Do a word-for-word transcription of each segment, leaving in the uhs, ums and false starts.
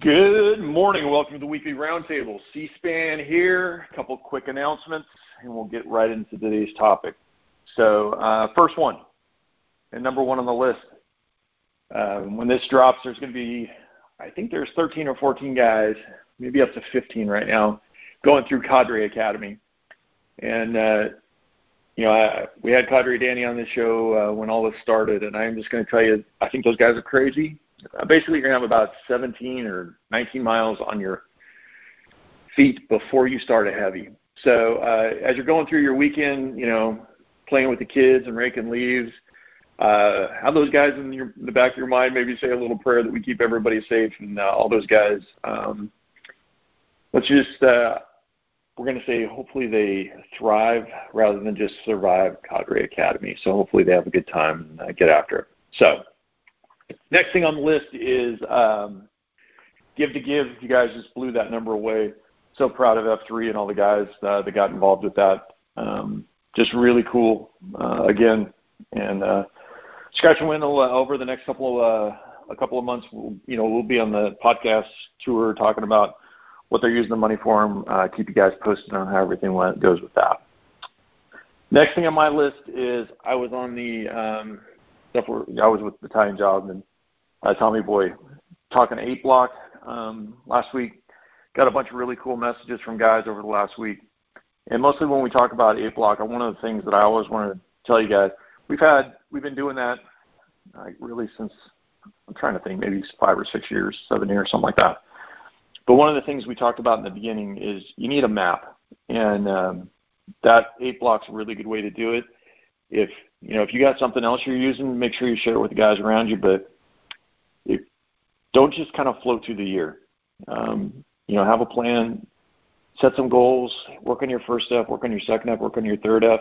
Good morning. Welcome to the Weekly Roundtable. C-SPAN here. A couple quick announcements, and we'll get right into today's topic. So uh, first one, and number one on the list, um, when this drops, there's going to be, I think there's thirteen or fourteen guys, maybe up to fifteen right now, going through Cadre Academy. And, uh, you know, I, we had Cadre Danny on this show uh, when all this started, and I'm just going to tell you, I think those guys are crazy. Basically, you're going to have about seventeen or nineteen miles on your feet before you start a heavy. So uh, as you're going through your weekend, you know, playing with the kids and raking leaves, uh, have those guys in, your, in the back of your mind, maybe say a little prayer that we keep everybody safe and uh, all those guys. Um, let's just, uh, we're going to say hopefully they thrive rather than just survive Cadre Academy. So hopefully they have a good time and uh, get after it. So. Next thing on the list is um, Give to Give. You guys just blew that number away. So proud of F three and all the guys uh, that got involved with that. Um, just really cool, uh, again. And uh, Scratch and Win uh, over the next couple of, uh, a couple of months, we'll, you know, we'll be on the podcast tour talking about what they're using the money for and uh, keep you guys posted on how everything goes with that. Next thing on my list is I was on the um, – I was with Italian Job and uh, Tommy Boy talking to eight block um, last week. Got a bunch of really cool messages from guys over the last week. And mostly when we talk about eight block, one of the things that I always want to tell you guys, we've had we've been doing that like, really since, I'm trying to think, maybe five or six years, seven years, something like that. But one of the things we talked about in the beginning is you need a map. And um, that eight block's a really good way to do it. If you know if you got something else you're using, make sure you share it with the guys around you. But if, don't just kind of float through the year. Um, you know, have a plan, set some goals, work on your first F, work on your second F, work on your third F,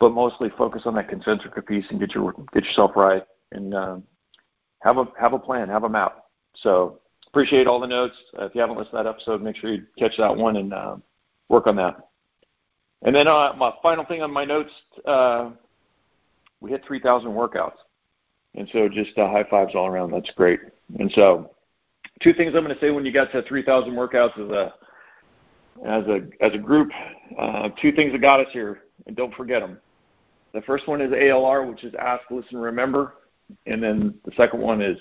but mostly focus on that concentric piece and get your get yourself right and um, have a have a plan, have a map. So appreciate all the notes. Uh, if you haven't listened to that episode, make sure you catch that one and uh, work on that. And then uh, my final thing on my notes. Uh, We hit three thousand workouts, and so just uh, high fives all around. That's great. And so two things I'm going to say when you got to three thousand workouts as a as a, as a group, uh, two things that got us here, and don't forget them. The first one is A L R, which is ask, listen, remember, and then the second one is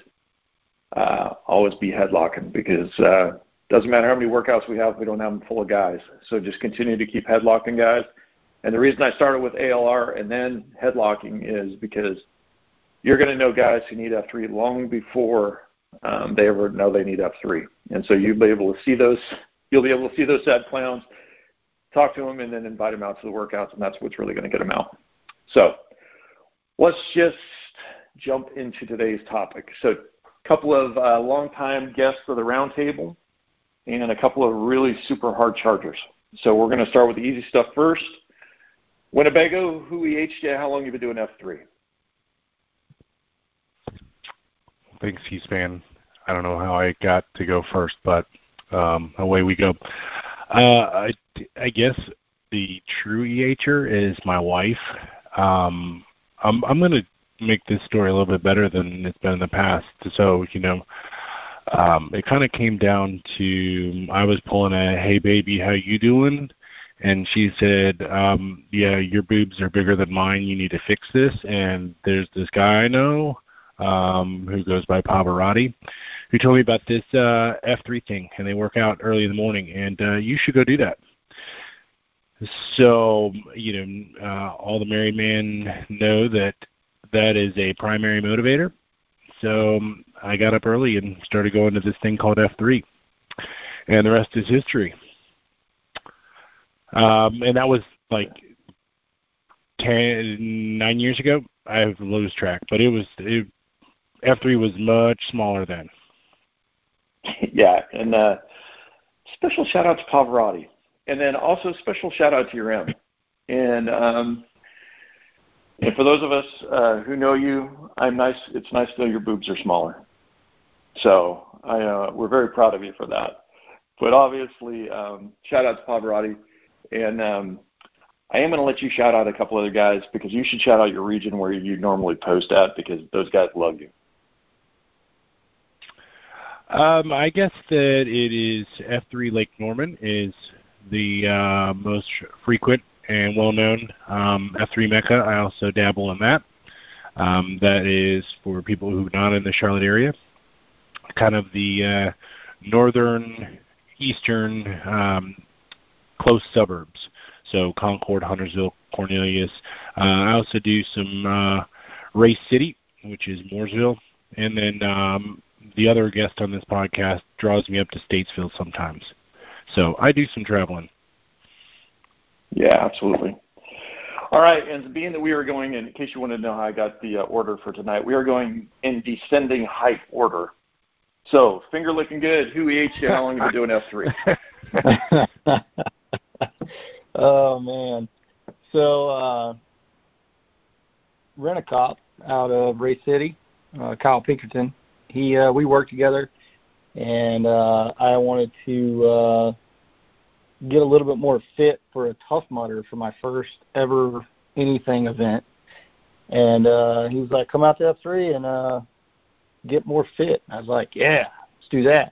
uh, always be headlocking because it uh, doesn't matter how many workouts we have, we don't have them full of guys. So just continue to keep headlocking, guys. And the reason I started with A L R and then headlocking is because you're going to know guys who need F three long before um, they ever know they need F three. And so you'll be able to see those. You'll be able to see those sad clowns, talk to them, and then invite them out to the workouts, and that's what's really going to get them out. So let's just jump into today's topic. So a couple of uh, longtime guests of the roundtable and a couple of really super hard chargers. So we're going to start with the easy stuff first. Winnebago, who we aged you, how long have you been doing F three? Thanks, C-SPAN. I don't know how I got to go first, but um, away we go. Uh, I, I guess the true E H-er is my wife. Um, I'm, I'm going to make this story a little bit better than it's been in the past. So, you know, um, it kind of came down to I was pulling a, hey, baby, how you doing? And she said, um, yeah, your boobs are bigger than mine. You need to fix this. And there's this guy I know um, who goes by Pavarotti who told me about this uh, F three thing, and they work out early in the morning, and uh, you should go do that. So, you know, uh, all the married men know that that is a primary motivator. So um, I got up early and started going to this thing called F three, and the rest is history. Um, and that was like ten, nine years ago. I have lose track, but it was it, F three was much smaller then. Yeah, and uh, special shout out to Pavarotti, and then also special shout out to your M. And um, and for those of us uh, who know you, I'm nice. It's nice to know your boobs are smaller. So I uh, we're very proud of you for that. But obviously, um, shout out to Pavarotti. And um, I am going to let you shout out a couple other guys because you should shout out your region where you normally post at because those guys love you. Um, I guess that it is F three Lake Norman is the uh, most frequent and well-known um, F three Mecca. I also dabble in that. Um, that is for people who are not in the Charlotte area, kind of the uh, northern, eastern, um, close suburbs. So Concord, Huntersville, Cornelius. Uh, I also do some uh, Race City, which is Mooresville. And then um, the other guest on this podcast draws me up to Statesville sometimes. So I do some traveling. Yeah, absolutely. All right, and being that we are going, in, in case you want to know how I got the uh, order for tonight, we are going in descending height order. So, Finger Licking Good, who we ate you, how long have you been doing F three? Oh, man. So, uh, Rent-A-Cop out of Race City, uh, Kyle Pinkerton. He, uh, we worked together, and uh, I wanted to uh, get a little bit more fit for a Tough Mudder for my first ever anything event. And uh, he was like, come out to F three and uh, get more fit. And I was like, yeah, let's do that.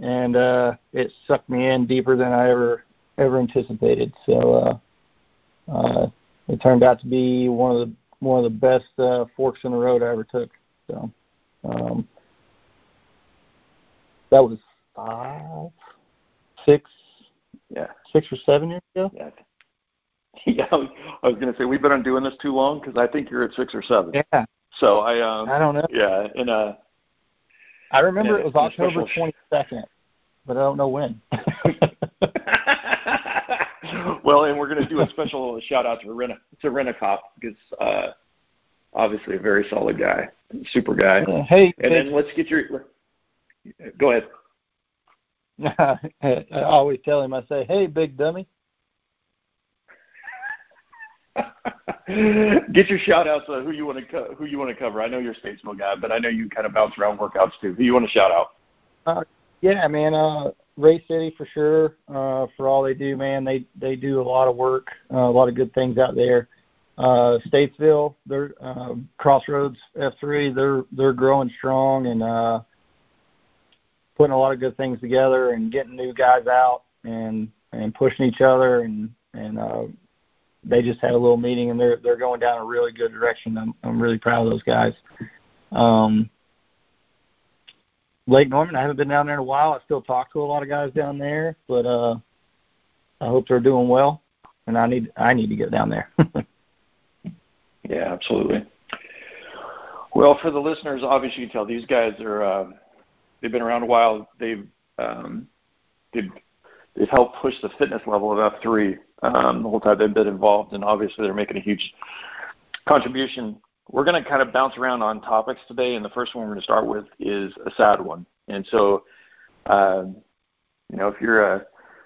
And uh, it sucked me in deeper than I ever ever anticipated. So uh, uh, it turned out to be one of the one of the best uh, forks in the road I ever took. So um, that was five, six, yeah, six or seven years ago. Yeah, yeah. I was gonna say we've been on doing this too long because I think you're at six or seven. Yeah. So I. Um, I don't know. Yeah, and uh. I remember yeah, it was October twenty second, but I don't know when. Well, and we're going to do a special shout-out to Rena, to Rent-A-Cop because uh, obviously a very solid guy, super guy. Uh, hey, and hey. Then let's get your – go ahead. I always tell him, I say, hey, big dummy. Get your shout-outs to who you want to co- who you want to cover. I know you're a Statesville guy, but I know you kind of bounce around workouts too. Who you want to shout-out? Uh, yeah, man, uh, Race City for sure, uh, for all they do, man. They they do a lot of work, uh, a lot of good things out there. Uh, Statesville, they're uh, Crossroads F three, they're they're growing strong and uh, putting a lot of good things together and getting new guys out and, and pushing each other and and uh, they just had a little meeting and they're they're going down a really good direction. I'm I'm really proud of those guys. Um, Lake Norman, I haven't been down there in a while. I still talk to a lot of guys down there, but uh, I hope they're doing well, and I need I need to get down there. Yeah, absolutely. Well, for the listeners, obviously you can tell these guys are uh, they've been around a while. They've um, they've, they've helped push the fitness level of F three um, the whole time they've been involved, and obviously they're making a huge contribution. We're going to kind of bounce around on topics today, and the first one we're going to start with is a sad one. And so, uh, you know, if you're uh,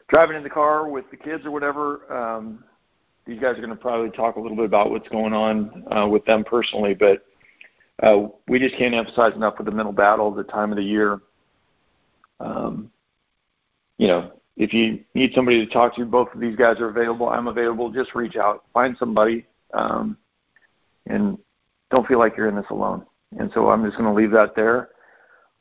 driving in the car with the kids or whatever, um, these guys are going to probably talk a little bit about what's going on uh, with them personally, but uh, we just can't emphasize enough with the mental battle, the time of the year. Um, you know, if you need somebody to talk to, both of these guys are available. I'm available. Just reach out. Find somebody. Um, and don't feel like you're in this alone. And so I'm just going to leave that there.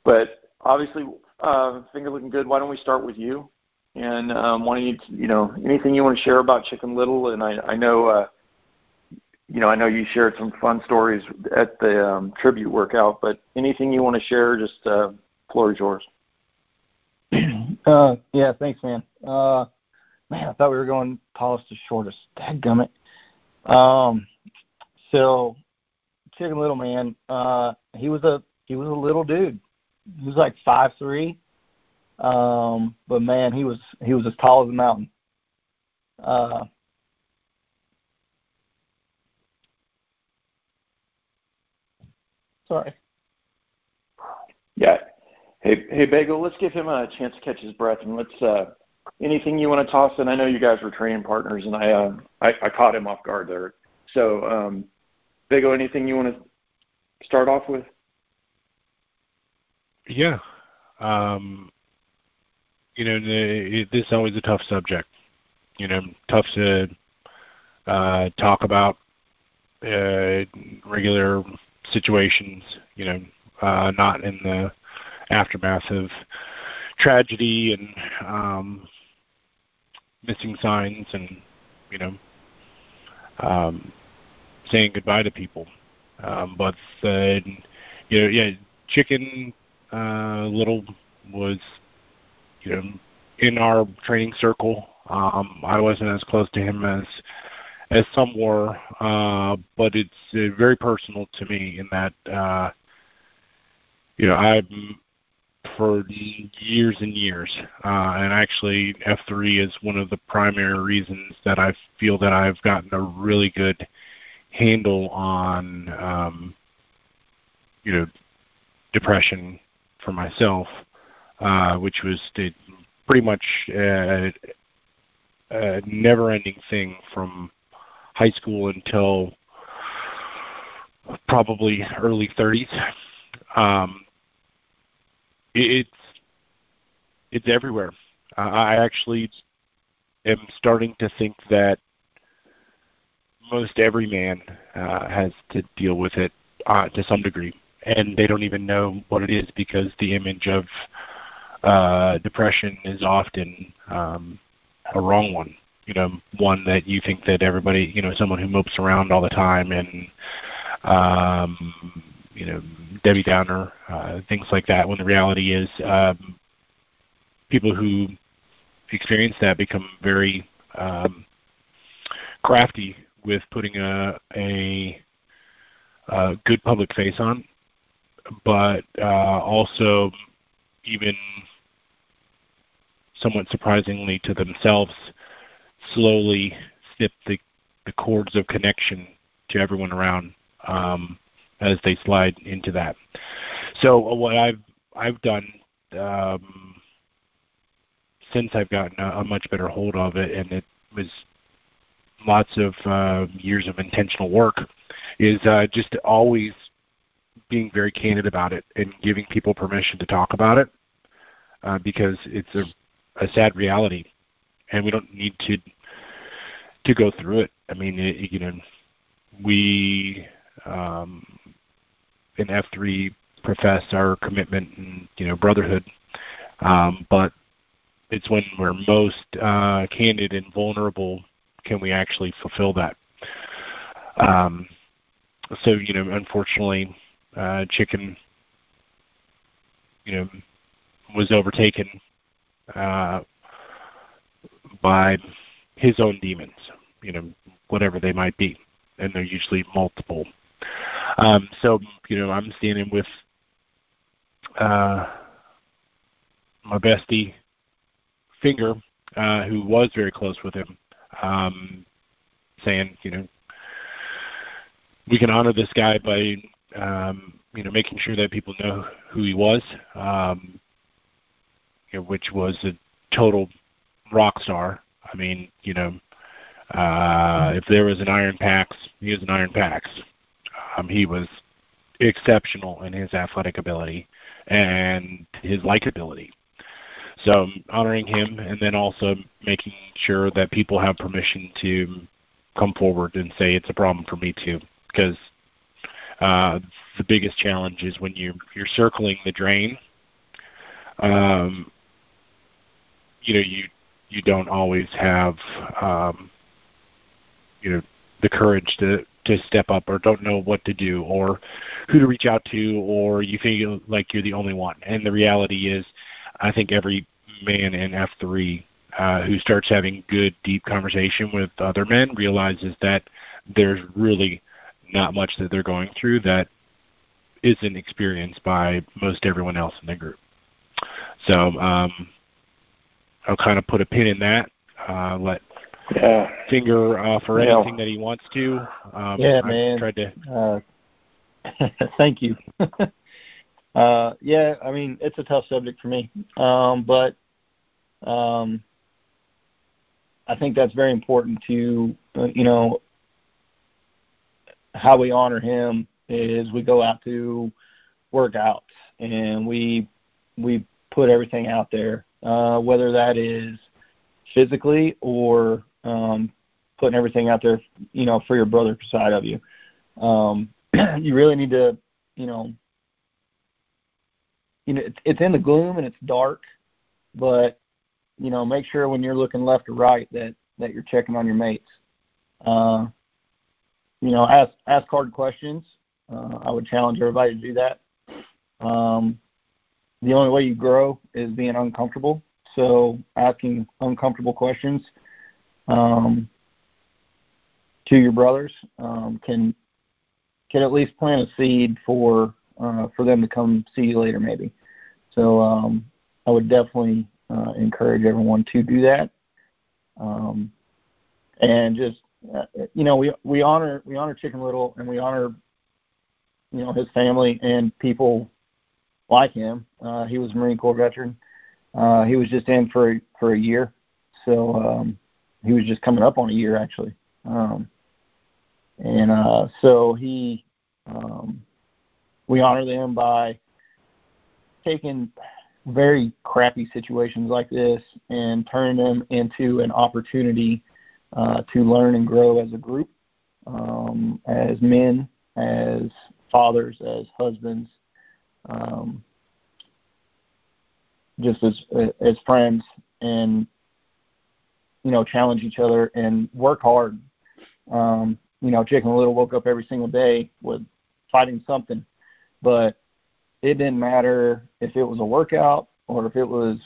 But obviously, uh, Finger Looking Good, why don't we start with you? And um, why don't you, you know, anything you want to share about Chicken Little? And I, I know, uh, you know, I know you shared some fun stories at the um, tribute workout, but anything you want to share, just uh, floor is yours. Uh, yeah, thanks, man. Uh, man, I thought we were going tallest to shortest. Dadgummit. Um, so... Chicken Little, man, uh, he was a he was a little dude. He was like five three, um, but man, he was he was as tall as a mountain. Uh, sorry. Yeah. Hey, hey, Bagel. Let's give him a chance to catch his breath, and let's uh, anything you want to toss in. I know you guys were training partners, and I uh, I, I caught him off guard there. So. Um, Bigo, anything you want to start off with? Yeah. Um, you know, the, it, this is always a tough subject. You know, tough to uh, talk about uh, regular situations, you know, uh, not in the aftermath of tragedy and um, missing signs and, you know, um, saying goodbye to people. Um, but, uh, you know, yeah, Chicken uh, Little was, you know, in our training circle. Um, I wasn't as close to him as as some were, uh, but it's uh, very personal to me in that, uh, you know, I've, for years and years, uh, and actually F three is one of the primary reasons that I feel that I've gotten a really good handle on, um, you know, depression for myself, uh, which was it, pretty much a, a never-ending thing from high school until probably early thirties. Um, it's it's everywhere. Uh, I actually am starting to think that most every man uh, has to deal with it uh, to some degree, and they don't even know what it is because the image of uh, depression is often um, a wrong one. You know, one that you think that everybody, you know, someone who mopes around all the time and, um, you know, Debbie Downer, uh, things like that, when the reality is um, people who experience that become very um, crafty with putting a, a, a good public face on, but uh, also even somewhat surprisingly to themselves, slowly snip the, the cords of connection to everyone around um, as they slide into that. So what I've I've done um, since I've gotten a, a much better hold of it, and it was lots of uh, years of intentional work, is uh, just always being very candid about it and giving people permission to talk about it uh, because it's a, a sad reality. And we don't need to to go through it. I mean, it, you know, we um, in F three profess our commitment and, you know, brotherhood, um, but it's when we're most uh, candid and vulnerable can we actually fulfill that. Um, so, you know, unfortunately, uh, Chicken, you know, was overtaken uh, by his own demons, you know, whatever they might be, and they're usually multiple. Um, so, you know, I'm standing with uh, my bestie, Finger, uh, who was very close with him, um, saying, you know, we can honor this guy by, um, you know, making sure that people know who he was, um, you know, which was a total rock star. I mean, you know, uh, if there was an Iron Pax, he was an Iron Pax. Um, he was exceptional in his athletic ability and his likability. So honoring him and then also making sure that people have permission to come forward and say it's a problem for me too, because uh, the biggest challenge is when you, you're circling the drain, um, you know, you you don't always have, um, you know, the courage to, to step up or don't know what to do or who to reach out to, or you feel like you're the only one. And the reality is I think every man in F three uh, who starts having good, deep conversation with other men realizes that there's really not much that they're going through that isn't experienced by most everyone else in the group. So, um, I'll kind of put a pin in that. Uh, let yeah. Finger uh, for yeah. anything that he wants to. Um, yeah, I man. Tried to... Uh, thank you. uh, yeah, I mean, it's a tough subject for me, um, but um, I think that's very important to, uh, you know, how we honor him is we go out to work out and we we put everything out there. Uh, whether that is physically or um, putting everything out there, you know, for your brother side of you. Um, you really need to, you know, you know, it's, it's in the gloom and it's dark, but, you know, make sure when you're looking left or right that, that you're checking on your mates. Uh, you know, ask, ask hard questions. Uh, I would challenge everybody to do that. Um, the only way you grow is being uncomfortable. So asking uncomfortable questions um, to your brothers um, can can at least plant a seed for uh, for them to come see you later, maybe. So um, I would definitely uh, encourage everyone to do that, um, and just uh, you know we we honor we honor Chicken Little, and we honor you know his family and people like him. Uh, he was a Marine Corps veteran. Uh, he was just in for for a year, so um, he was just coming up on a year actually, um, and uh, so he um, we honor them by taking very crappy situations like this and turning them into an opportunity uh, to learn and grow as a group, um, as men, as fathers, as husbands. Um, just as as friends, and you know challenge each other and work hard. Um, you know, Chicken Little woke up every single day with fighting something, but it didn't matter if it was a workout or if it was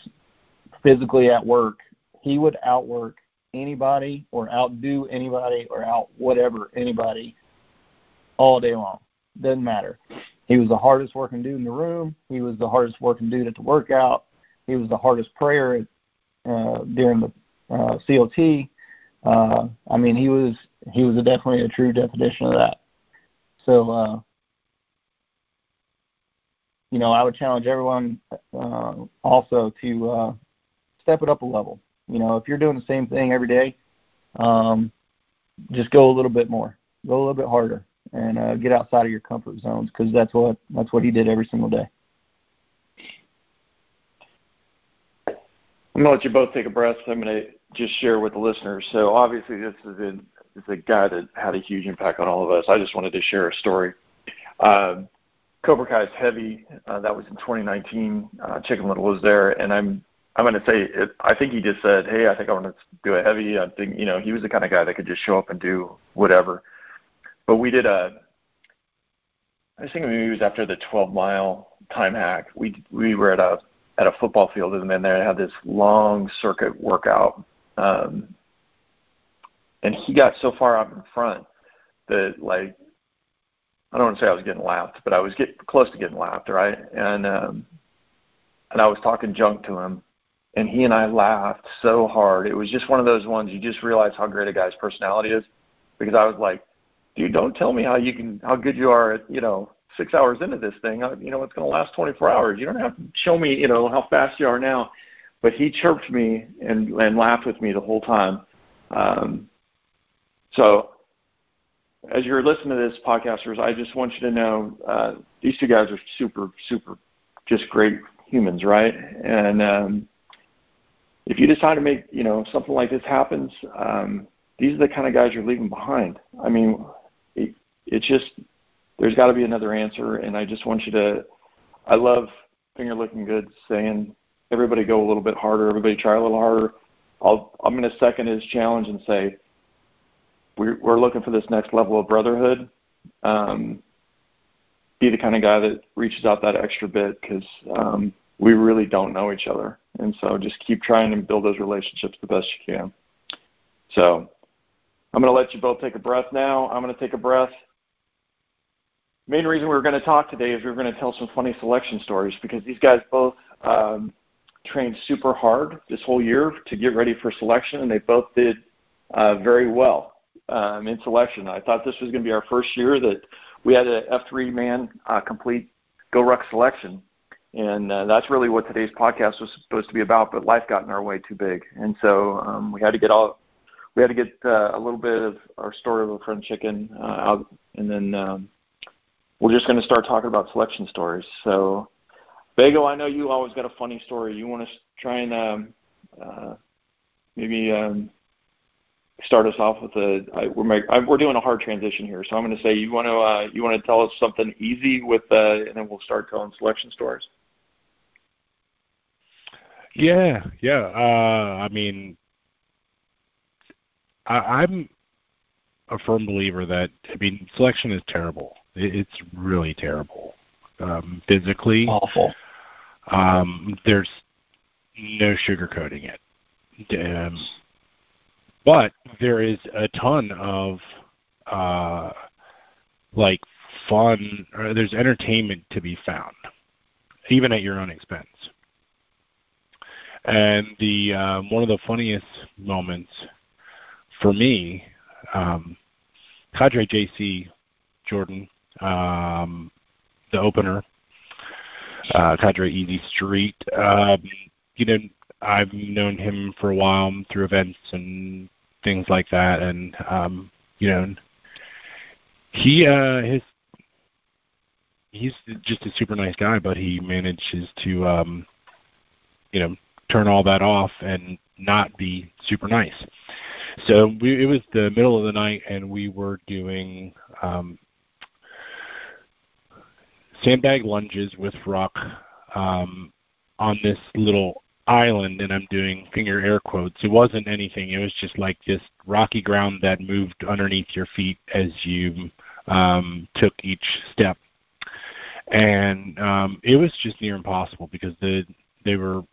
physically at work. He would outwork anybody or outdo anybody or out whatever anybody all day long. Doesn't matter. He was the hardest working dude in the room. He was the hardest working dude at the workout. He was the hardest prayer uh, during the uh, C O T. Uh, I mean, he was he was a definitely a true definition of that. So, uh, you know, I would challenge everyone uh, also to uh, step it up a level. You know, if you're doing the same thing every day, um, just go a little bit more, go a little bit harder, and uh, get outside of your comfort zones, because that's what that's what he did every single day. I'm going to let you both take a breath. I'm going to just share with the listeners. So obviously this is a, this is a guy that had a huge impact on all of us. I just wanted to share a story. Uh, Cobra Kai is heavy. Uh, that was in twenty nineteen. Uh, Chicken Little was there, and I'm I'm going to say it, I think he just said, hey, I think I want to do a heavy. I think you know he was the kind of guy that could just show up and do whatever. But we did a, I was thinking maybe it was after the twelve mile time hack. We we were at a at a football field, and then they had this long circuit workout. Um, and he got so far out in front that, like, I don't want to say I was getting lapped, but I was getting close to getting lapped, right? And um, and I was talking junk to him, and he and I laughed so hard. It was just one of those ones you just realize how great a guy's personality is, because I was like, dude, don't tell me how you can, how good you are at, you know, six hours into this thing. I, you know, it's going to last twenty-four hours. You don't have to show me, you know, how fast you are now. But he chirped me and, and laughed with me the whole time. Um, so as you're listening to this, podcasters, I just want you to know uh, these two guys are super, super just great humans, right? And um, if you decide to make, you know, something like this happens, um, these are the kind of guys you're leaving behind. I mean, it's just, there's got to be another answer, and I just want you to, I love Finger Licking Good saying, everybody go a little bit harder, everybody try a little harder. I'll, I'm going to second his challenge and say, we're, we're looking for this next level of brotherhood. Um, be the kind of guy that reaches out that extra bit, because um, we really don't know each other, and so just keep trying and build those relationships the best you can. So I'm going to let you both take a breath now. I'm going to take a breath. Main reason we were going to talk today is we were going to tell some funny selection stories, because these guys both um, trained super hard this whole year to get ready for selection, and they both did uh, very well um, in selection. I thought this was going to be our first year that we had an F three man uh, complete GORUCK selection, and uh, that's really what today's podcast was supposed to be about, but life got in our way too big, and so um, we had to get all... We had to get uh, a little bit of our story of a friend Chicken uh, out, and then um, we're just going to start talking about selection stories. So, Bago, I know you always got a funny story. You want to try and um, uh, maybe um, start us off with a. I, we're make, I, we're doing a hard transition here, so I'm going to say you want to uh, you want to tell us something easy with, uh, and then we'll start telling selection stories. Yeah, yeah. Uh, I mean, I, I'm a firm believer that, I mean, selection is terrible. It, it's really terrible. Um, physically. Awful. Um, there's no sugarcoating it. Um, but there is a ton of, uh, like, fun. Or there's entertainment to be found, even at your own expense. And the uh, one of the funniest moments for me, um, Cadre J C Jordan, um, the opener, uh, Cadre Easy Street. Um, you know, I've known him for a while through events and things like that, and um, you know, he uh, his he's just a super nice guy, but he manages to um, you know. turn all that off and not be super nice. So we, it was the middle of the night, and we were doing um, sandbag lunges with rock um, on this little island, and I'm doing finger air quotes. It wasn't anything. It was just like this rocky ground that moved underneath your feet as you um, took each step. And um, it was just near impossible because the they were –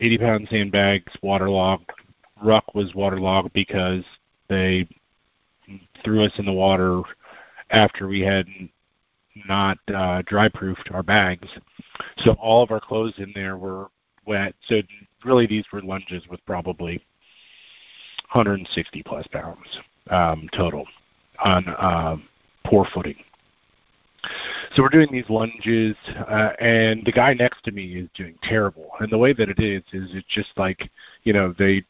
eighty-pound sandbags, waterlogged. Ruck was waterlogged because they threw us in the water after we had not uh, dry-proofed our bags. So all of our clothes in there were wet. So really these were lunges with probably one hundred sixty-plus pounds um, total on uh, poor footing. So we're doing these lunges, uh, and the guy next to me is doing terrible. And the way that it is, is it's just like, you know, they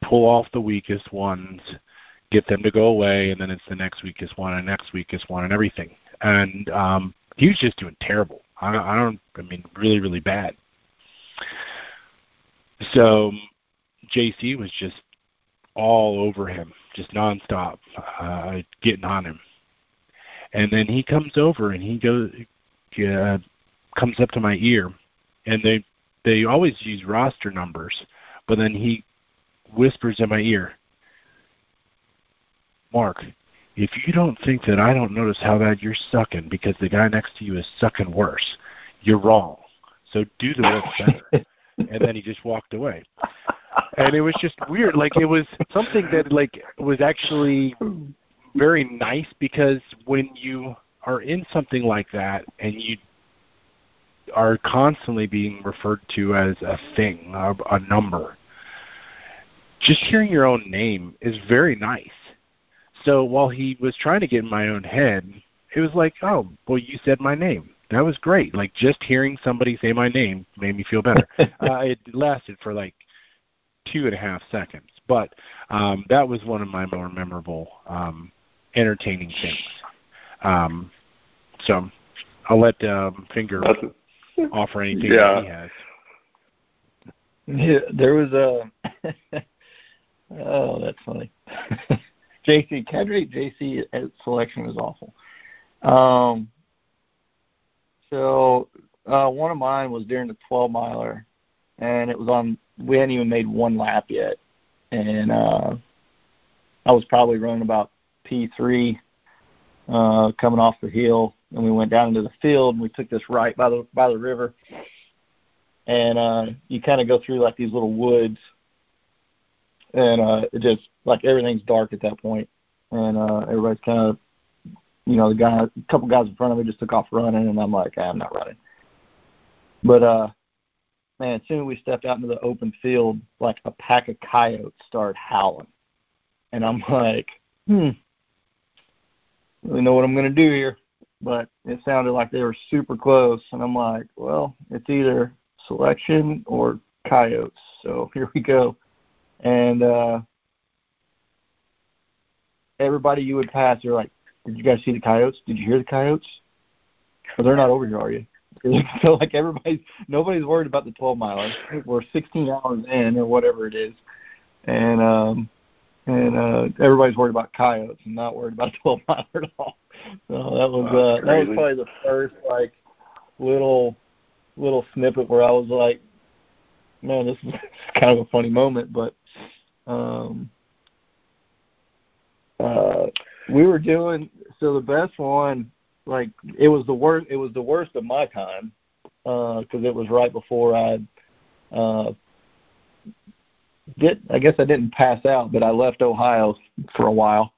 pull off the weakest ones, get them to go away, and then it's the next weakest one and next weakest one and everything. And um, he was just doing terrible. I, I don't, I mean, really, really bad. So J C was just all over him, just nonstop, uh, getting on him. And then he comes over and he goes, uh, comes up to my ear, and they they always use roster numbers, but then he whispers in my ear, "Mark, if you don't think that I don't notice how bad you're sucking because the guy next to you is sucking worse, you're wrong. So do the work better." And then he just walked away. And it was just weird. Like it was something that like was actually very nice, because when you are in something like that and you are constantly being referred to as a thing, a, a number, just hearing your own name is very nice. So while he was trying to get in my own head, it was like, oh, well, you said my name. That was great. Like just hearing somebody say my name made me feel better. uh, it lasted for like two and a half seconds. But um, that was one of my more memorable um entertaining things. Um, so I'll let um, Finger offer anything yeah. that he has. Yeah, there was a – oh, that's funny. J C, Cadre J C at selection is awful. Um, so uh, one of mine was during the twelve-miler, and it was on – we hadn't even made one lap yet. And uh, I was probably running about P three uh, coming off the hill, and we went down into the field, and we took this right by the by the river, and uh, you kind of go through like these little woods, and uh, it just like everything's dark at that point, and uh, everybody's kind of, you know, the guy, a couple guys in front of me just took off running, and I'm like, I'm not running, but uh, man, as soon as we stepped out into the open field, like a pack of coyotes started howling, and I'm like, hmm. I don't really know what I'm going to do here, but it sounded like they were super close, and I'm like, well, it's either selection or coyotes, so here we go. And uh, everybody you would pass, they're like, did you guys see the coyotes? Did you hear the coyotes? Well, they're not over here, are you? So, like, everybody's nobody's worried about the twelve-miler. We're sixteen hours in or whatever it is, and um, and uh, everybody's worried about coyotes and not worried about twelve-miler at all. So that was uh, oh, that was probably the first like little little snippet where I was like, man, this is kind of a funny moment, but um, uh, we were doing, so the best one, like it was the worst, it was the worst of my time because uh, it was right before I uh, did, I guess I didn't pass out, but I left Ohio for a while.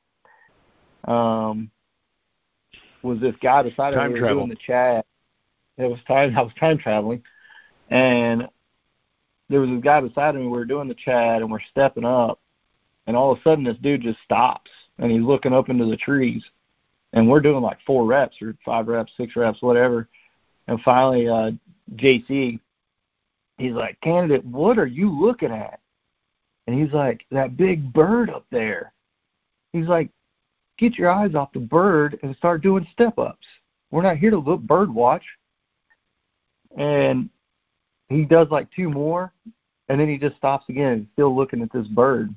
Um, was this guy decided we were doing the Chad. It was time, I was time traveling, and there was this guy beside me. We were doing the Chad, and we're stepping up, and all of a sudden this dude just stops, and he's looking up into the trees, and we're doing like four reps or five reps, six reps, whatever, and finally uh, J C, he's like, "Candidate, what are you looking at?" And he's like, "That big bird up there." He's like, "Get your eyes off the bird and start doing step-ups. We're not here to look bird watch." And he does like two more, and then he just stops again, still looking at this bird.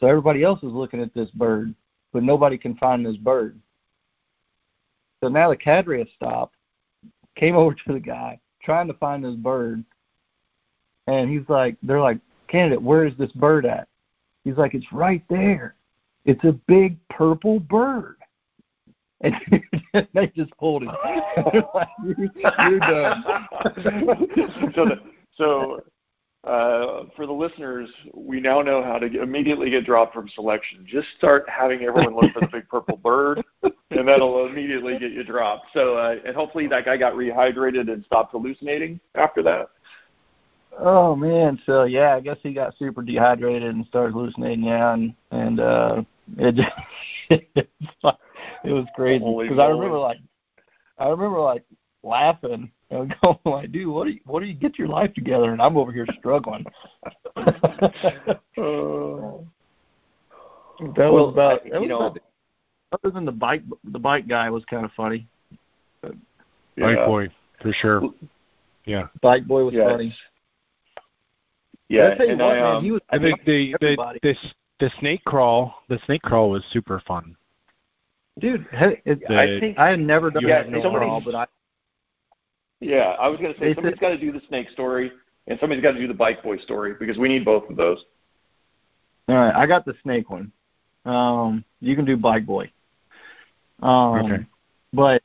So everybody else is looking at this bird, but nobody can find this bird. So now the cadre has stopped, came over to the guy, trying to find this bird, and he's like, they're like, "Candidate, where is this bird at?" He's like, "It's right there. It's a big purple bird." And they just pulled him. Like, you're done. So, the, so uh, for the listeners, we now know how to get, immediately get dropped from selection. Just start having everyone look for the big purple bird, and that'll immediately get you dropped. So, uh, and hopefully that guy got rehydrated and stopped hallucinating after that. Oh, man. So, yeah, I guess he got super dehydrated and started hallucinating out, and, and uh, it just it was crazy because I remember like I remember like laughing and going like, "Dude, what do you, what do you get your life together?" And I'm over here struggling. uh, that was well, about that you was know. About, other than the bike, the bike guy was kind of funny. Bike yeah. boy for sure. Yeah, bike boy was yeah. funny. Yeah, I, and what, I, um, man, he was I think the the this. The snake crawl, the snake crawl was super fun, dude. Hey, it, the, I think I had never done yeah, that snake crawl, but I. Yeah, I was gonna say somebody's got to do the snake story, and somebody's got to do the bike boy story because we need both of those. All right, I got the snake one. Um, you can do bike boy. Um, okay. But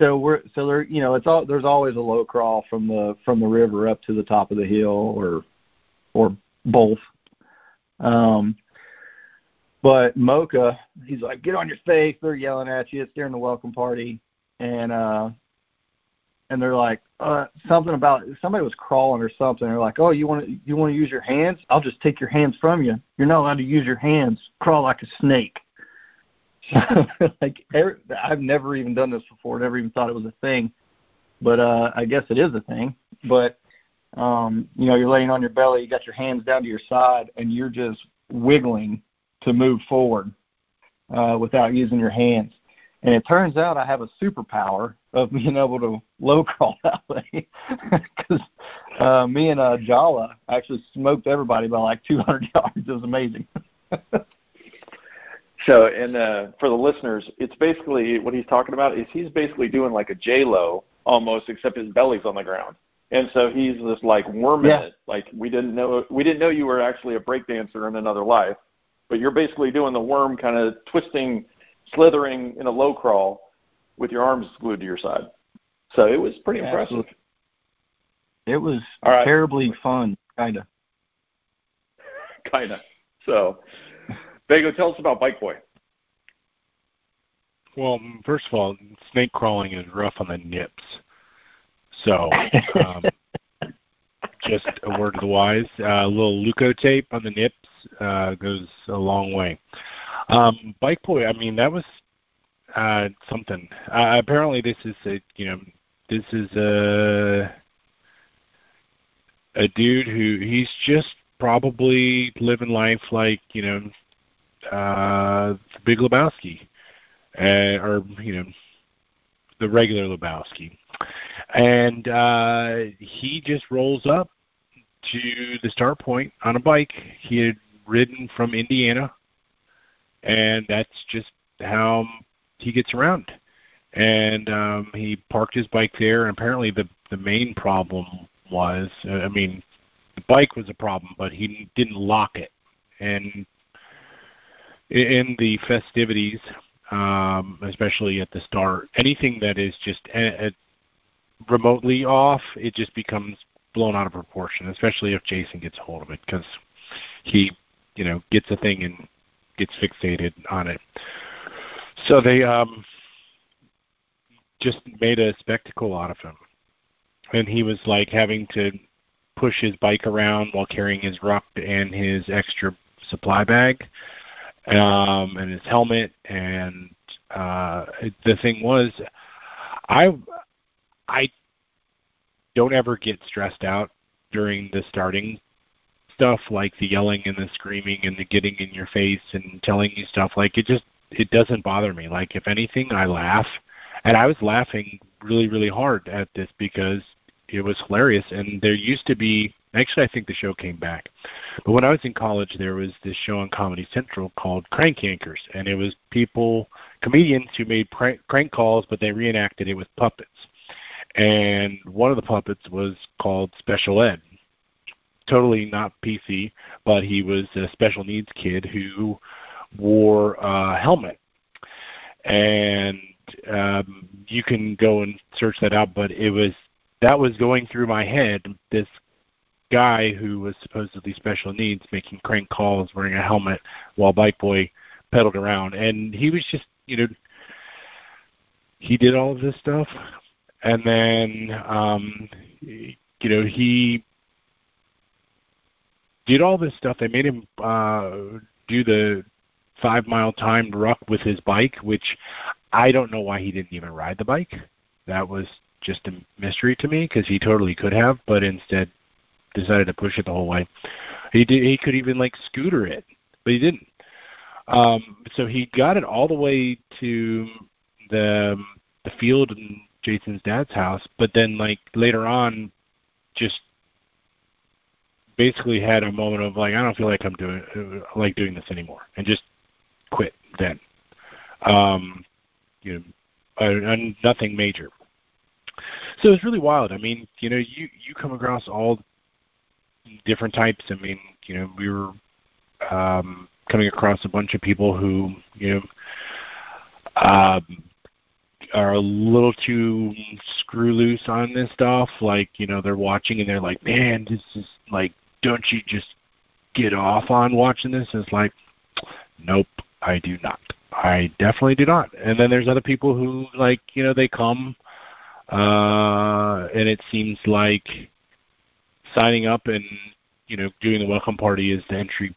so we're so there. You know, it's all there's always a low crawl from the from the river up to the top of the hill, or or both. Um. But Mocha, he's like, "Get on your face." They're yelling at you. It's during the welcome party. And uh, and they're like, uh, something about somebody was crawling or something. They're like, "Oh, you want to you want to use your hands? I'll just take your hands from you. You're not allowed to use your hands. Crawl like a snake." So, like, every, I've never even done this before. Never even thought it was a thing. But uh, I guess it is a thing. But, um, you know, you're laying on your belly. You got your hands down to your side, and you're just wiggling to move forward uh, without using your hands. And it turns out I have a superpower of being able to low crawl that way because uh, me and uh, Jala actually smoked everybody by like two hundred yards. It was amazing. So, and uh, for the listeners, it's basically what he's talking about is he's basically doing like a J-Lo almost, except his belly's on the ground. And so he's this like worm yeah. in it. Like we didn't know we didn't know you were actually a breakdancer in another life. But you're basically doing the worm kind of twisting, slithering in a low crawl with your arms glued to your side. So it was pretty Absolutely. impressive. It was All right. terribly fun, kind of. kind of. So, Bago, tell us about Bike Boy. Well, first of all, snake crawling is rough on the nips. So, um, just a word to the wise, a uh, little Leuko tape on the nips. Uh, goes a long way. Um, Bike Boy, I mean, that was uh, something. Uh, apparently, this is a you know, this is a a dude who he's just probably living life like you know, uh, the Big Lebowski, uh, or you know, the regular Lebowski, and uh, he just rolls up to the start point on a bike. He had ridden from Indiana, and that's just how he gets around. And um, he parked his bike there, and apparently the, the main problem was, uh, I mean, the bike was a problem, but he didn't lock it. And in the festivities, um, especially at the start, anything that is just a, a remotely off, it just becomes blown out of proportion, especially if Jason gets a hold of it, because he, you know, gets a thing and gets fixated on it. So they um, just made a spectacle out of him. And he was, like, having to push his bike around while carrying his ruck and his extra supply bag um, and his helmet. And uh, the thing was, I I don't ever get stressed out during the starting stuff, like the yelling and the screaming and the getting in your face and telling you stuff. Like, it just it doesn't bother me. Like, if anything, I laugh. And I was laughing really, really hard at this because it was hilarious. And there used to be, actually I think the show came back, but when I was in college there was this show on Comedy Central called Crank Yankers, and it was people, comedians who made prank, crank calls, but they reenacted it with puppets. And one of the puppets was called Special Ed. Totally not P C, but he was a special needs kid who wore a helmet. And um, you can go and search that out, but it was, that was going through my head, this guy who was supposedly special needs making crank calls wearing a helmet while Bike Boy pedaled around. And he was just, you know, he did all of this stuff. And then, um, you know, he did all this stuff. They made him uh, do the five-mile timed ruck with his bike, which I don't know why he didn't even ride the bike. That was just a mystery to me, because he totally could have, but instead decided to push it the whole way. He did, he could even, like, scooter it, but he didn't. Um, so he got it all the way to the the field in Jason's dad's house, but then, like, later on just basically had a moment of, like, I don't feel like I'm doing like doing this anymore, and just quit then. Um, you know, uh, nothing major. So it's really wild. I mean, you know, you, you come across all different types. I mean, you know, we were um, coming across a bunch of people who, you know, um, are a little too screw loose on this stuff. Like, you know, they're watching and they're like, man, this is like, don't you just get off on watching this? And it's like, nope, I do not. I definitely do not. And then there's other people who, like, you know, they come uh, and it seems like signing up and, you know, doing the welcome party is the entry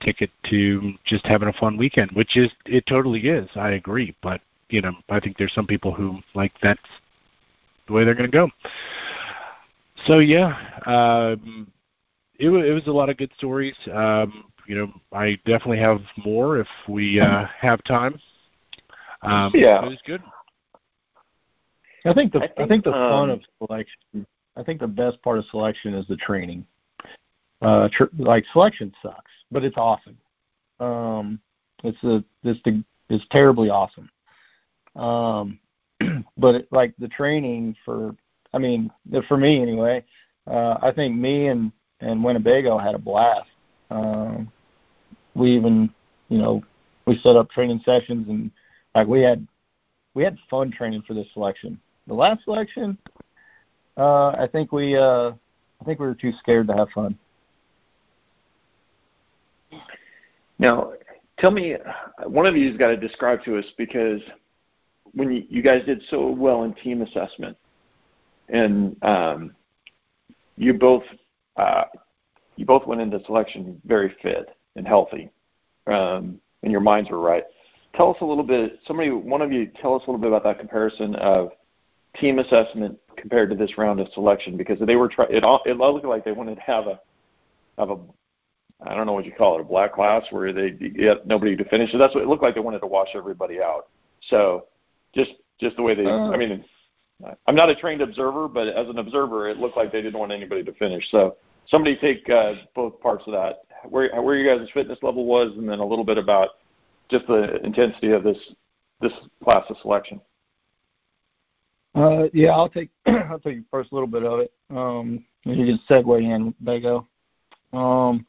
ticket to just having a fun weekend, which is, it totally is. I agree. But, you know, I think there's some people who, like, that's the way they're going to go. So, yeah, um, it, w- it was a lot of good stories. Um, you know, I definitely have more if we uh, have time. Um, yeah, it was good. I think the I think, I think the um, fun of selection. I think the best part of selection is the training. Uh, tr- like selection sucks, but it's awesome. Um, it's a it's the it's terribly awesome. Um, but it, like the training for, I mean, for me anyway, uh, I think me and and Winnebago had a blast. Um, we even, you know, we set up training sessions, and like we had, we had fun training for this selection. The last selection, uh, I think we, uh, I think we were too scared to have fun. Now, tell me, one of you's got to describe to us, because when you, you guys did so well in team assessment, and um, you both. Uh, You both went into selection very fit and healthy, um, and your minds were right. Tell us a little bit, somebody, one of you, tell us a little bit about that comparison of team assessment compared to this round of selection, because they were trying. It all it looked like they wanted to have a, have a, I don't know what you call it, a black class where they you have nobody to finish. So that's what it looked like. They wanted to wash everybody out. So just just the way they. Uh. I mean, I'm not a trained observer, but as an observer, it looked like they didn't want anybody to finish. So. Somebody take uh, both parts of that, where where you guys' fitness level was, and then a little bit about just the intensity of this this class of selection. Uh, yeah, I'll take I'll take the first little bit of it. Um, you can segue in, Bago. Um,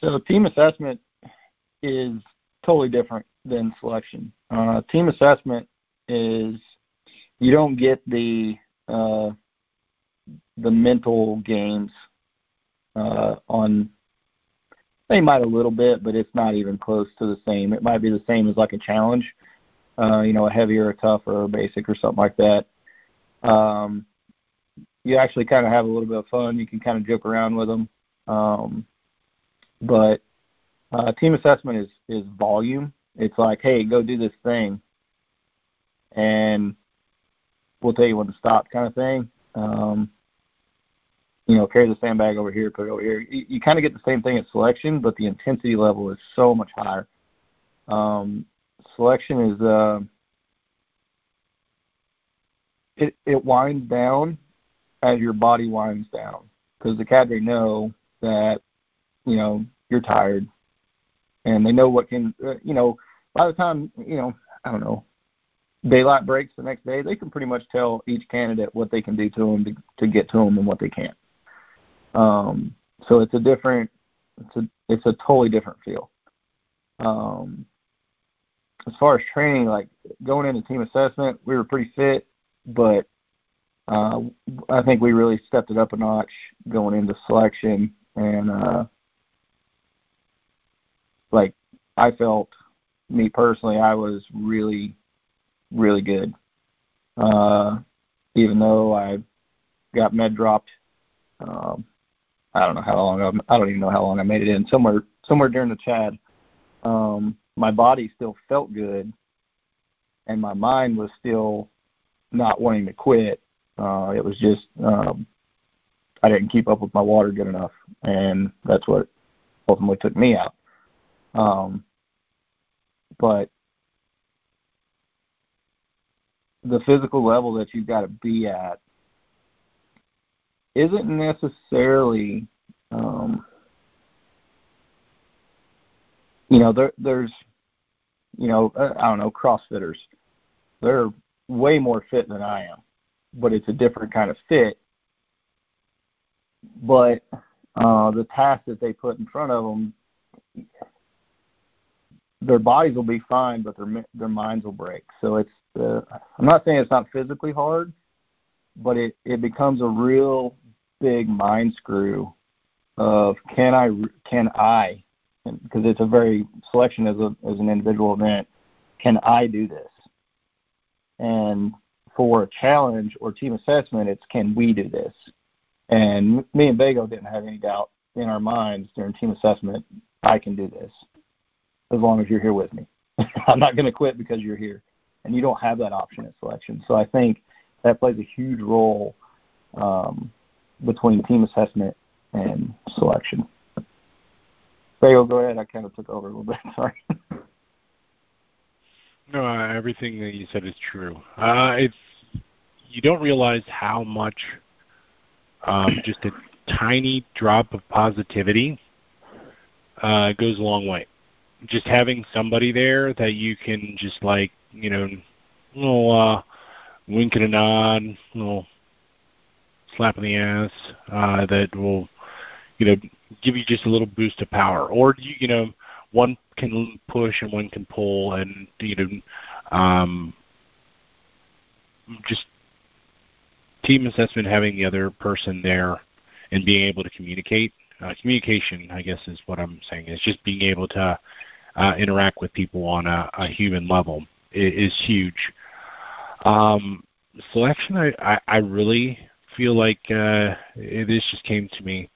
so team assessment is totally different than selection. Uh, team assessment is you don't get the uh, the mental games uh, on. They might a little bit, but it's not even close to the same. It might be the same as like a challenge, uh, you know, a heavier, a tougher, a basic, or something like that. Um, you actually kind of have a little bit of fun. You can kind of joke around with them. Um, but uh, team assessment is, is volume. It's like, hey, go do this thing, and we'll tell you when to stop kind of thing. Um You know, carry the sandbag over here, put it over here. You, you kind of get the same thing at selection, but the intensity level is so much higher. Um, selection is uh, it it winds down as your body winds down, because the cadre know that you know you're tired, and they know what can uh, you know. By the time you know, I don't know, daylight breaks the next day, they can pretty much tell each candidate what they can do to them to, to get to them and what they can't. Um, so it's a different, it's a, it's a totally different feel. Um, as far as training, like going into team assessment, we were pretty fit, but uh, I think we really stepped it up a notch going into selection. And uh, like I felt, me personally, I was really, really good. Uh, even though I got med dropped, um, I don't know how long, I'm, I don't even know how long I made it in, somewhere somewhere during the C H A D. Um, my body still felt good, and my mind was still not wanting to quit. Uh, it was just um, I didn't keep up with my water good enough, and that's what ultimately took me out. Um, but the physical level that you've got to be at isn't necessarily, um, you know, there, there's, you know, I don't know, CrossFitters. They're way more fit than I am, but it's a different kind of fit. But uh, the task that they put in front of them, their bodies will be fine, but their their minds will break. So it's uh, I'm not saying it's not physically hard, but it, it becomes a real big mind screw of can I can I because it's a very selection as a as an individual event. Can I do this? And for a challenge or team assessment, it's can we do this? And me and Bago didn't have any doubt in our minds during team assessment. I can do this. As long as you're here with me. I'm not going to quit because you're here. And you don't have that option at selection. So I think that plays a huge role um, between team assessment and selection. Bago, go ahead. I kind of took over a little bit. Sorry. No, uh, everything that you said is true. Uh, it's you don't realize how much um, just a tiny drop of positivity uh, goes a long way. Just having somebody there that you can just like, you know, little uh, wink and a nod, little slap in the ass uh, that will, you know, give you just a little boost of power. Or, you, you know, one can push and one can pull and, you know, um, just team assessment, having the other person there and being able to communicate. Uh, communication, I guess, is what I'm saying. It's just being able to uh, interact with people on a, a human level is, is huge. Um, selection, I, I, I really feel like uh, it, this just came to me.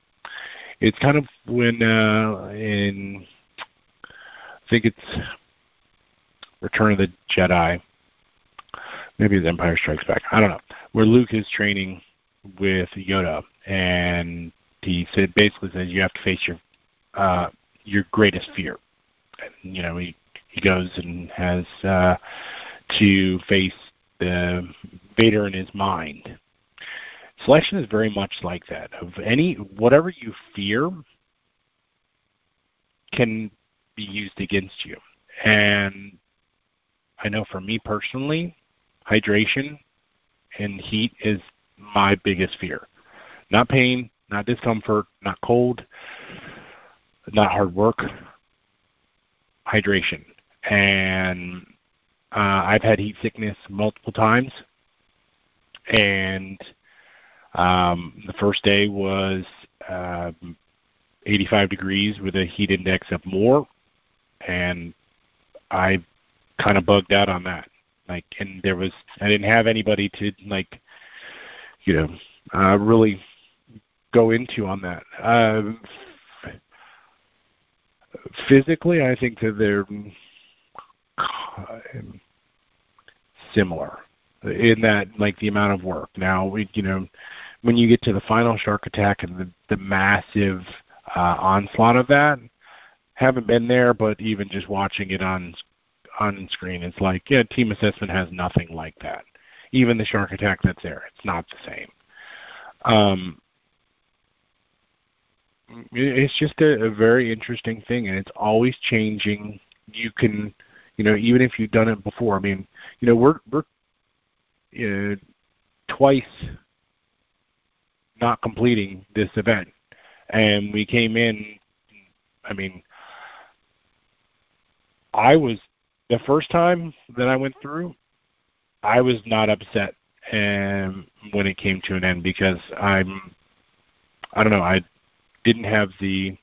It's kind of when uh, in, I think it's Return of the Jedi, maybe it's Empire Strikes Back, I don't know, where Luke is training with Yoda, and he said basically says you have to face your uh, your greatest fear. And, you know, he, he goes and has uh, to face the Vader in his mind. Selection is very much like that. Of any whatever you fear can be used against you. And I know for me personally, hydration and heat is my biggest fear. Not pain. Not discomfort, not cold, not hard work, hydration. And uh, I've had heat sickness multiple times. And um, the first day was um, eighty-five degrees with a heat index of more. And I kind of bugged out on that. Like, and there was, I didn't have anybody to, like, you know, uh, really go into on that. Uh, physically, I think that they're similar in that, like, the amount of work. Now, we, you know, when you get to the final shark attack and the, the massive uh, onslaught of that, haven't been there, but even just watching it on on screen, it's like, yeah, team assessment has nothing like that. Even the shark attack that's there, it's not the same. Um, it's just a, a very interesting thing, and it's always changing. You can, you know, even if you've done it before. I mean, you know, we're we're you know, twice not completing this event, and we came in. I mean, I was the first time that I went through, I was not upset um, when it came to an end because I'm, I don't know, I didn't have the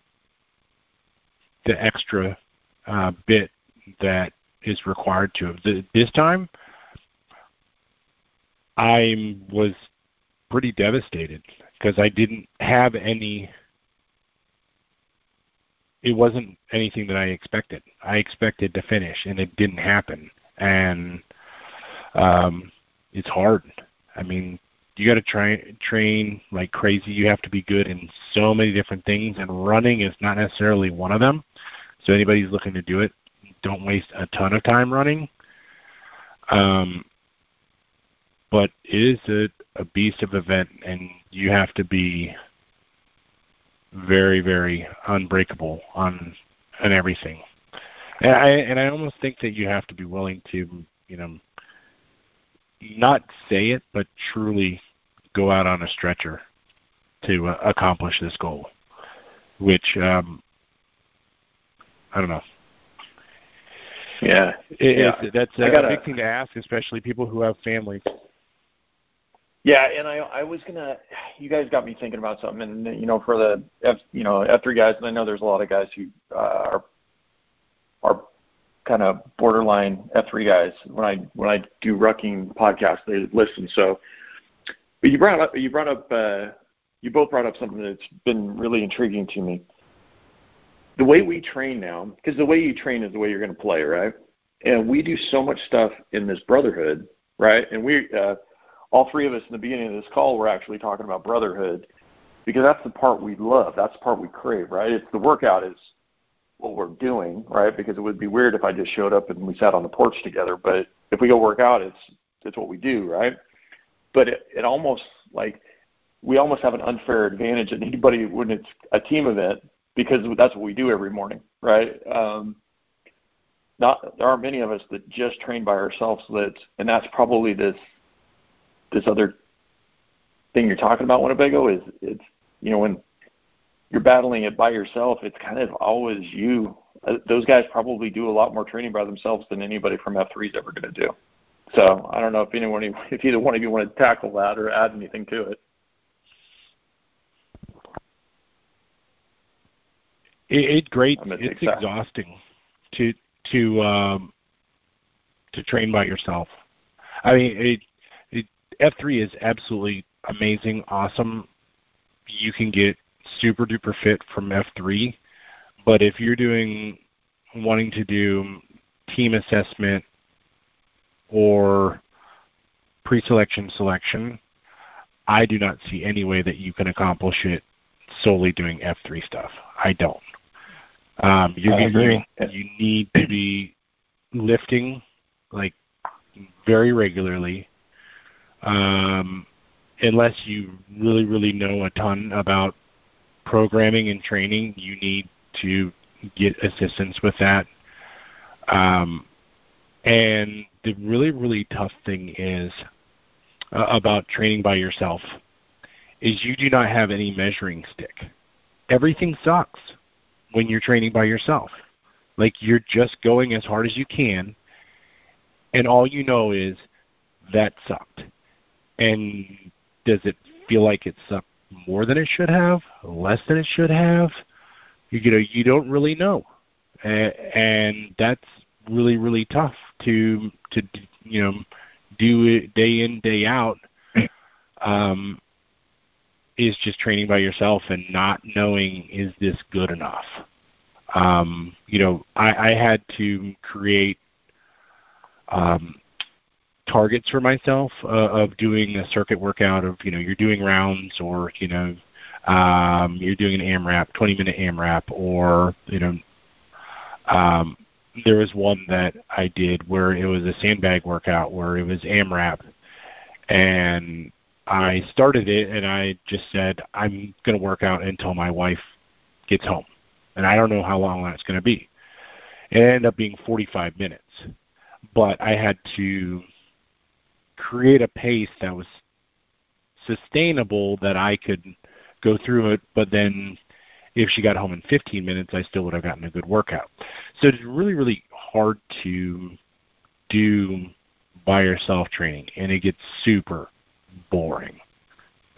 the extra uh, bit that is required to it. This time, I was pretty devastated because I didn't have any. It wasn't anything that I expected. I expected to finish, and it didn't happen. And um, it's hard. I mean, you got to try train like crazy. You have to be good in so many different things, and running is not necessarily one of them. So anybody's looking to do it, don't waste a ton of time running. Um, but it is a, a beast of event, and you have to be very, very unbreakable on on everything, and I and I almost think that you have to be willing to, you know, not say it, but truly go out on a stretcher to uh, accomplish this goal. Which um, I don't know. Yeah, it, yeah. It's, that's a gotta, big thing to ask, especially people who have families. Yeah, and I I was gonna. You guys got me thinking about something, and you know, for the F, you know F three guys, and I know there's a lot of guys who uh, are are kind of borderline F three guys. When I when I do rucking podcasts, they listen. So, but you brought up you brought up uh, you both brought up something that's been really intriguing to me. The way we train now, because the way you train is the way you're going to play, right? And we do so much stuff in this brotherhood, right? And we. Uh, All three of us in the beginning of this call were actually talking about brotherhood because that's the part we love. That's the part we crave, right? It's the workout is what we're doing, right? Because it would be weird if I just showed up and we sat on the porch together. But if we go work out, it's it's what we do, right? But it, it almost like we almost have an unfair advantage at anybody when it's a team event because that's what we do every morning, right? Um, not there aren't many of us that just train by ourselves. That and that's probably this. This other thing you're talking about, Winnebago, is it's, you know, when you're battling it by yourself, it's kind of always you. Uh, those guys probably do a lot more training by themselves than anybody from F three is ever going to do. So I don't know if anyone, if either one of you want to tackle that or add anything to it. It, it great. It's exhausting to to um, to train by yourself. I mean, it. F three is absolutely amazing, awesome. You can get super duper fit from F three, but if you're doing, wanting to do team assessment or pre-selection selection, I do not see any way that you can accomplish it solely doing F three stuff. I don't. Um, you're I agree. You need to be lifting like very regularly. Um, unless you really, really know a ton about programming and training, you need to get assistance with that. Um, and the really, really tough thing is uh, about training by yourself is you do not have any measuring stick. Everything sucks when you're training by yourself. Like, you're just going as hard as you can, and all you know is that sucked. And does it feel like it sucked more than it should have, less than it should have? You know, you don't really know. And that's really, really tough to, to you know, do it day in, day out, um, is just training by yourself and not knowing, is this good enough? Um, you know, I, I had to create um, targets for myself uh, of doing a circuit workout of, you know, you're doing rounds, or, you know, um, you're doing an AMRAP, twenty-minute AMRAP, or, you know, um, there was one that I did where it was a sandbag workout where it was AMRAP, and I started it, and I just said, I'm going to work out until my wife gets home. And I don't know how long that's going to be. It ended up being forty-five minutes. But I had to create a pace that was sustainable, that I could go through it, but then if she got home in fifteen minutes, I still would have gotten a good workout. So it's really, really hard to do by yourself training, and it gets super boring.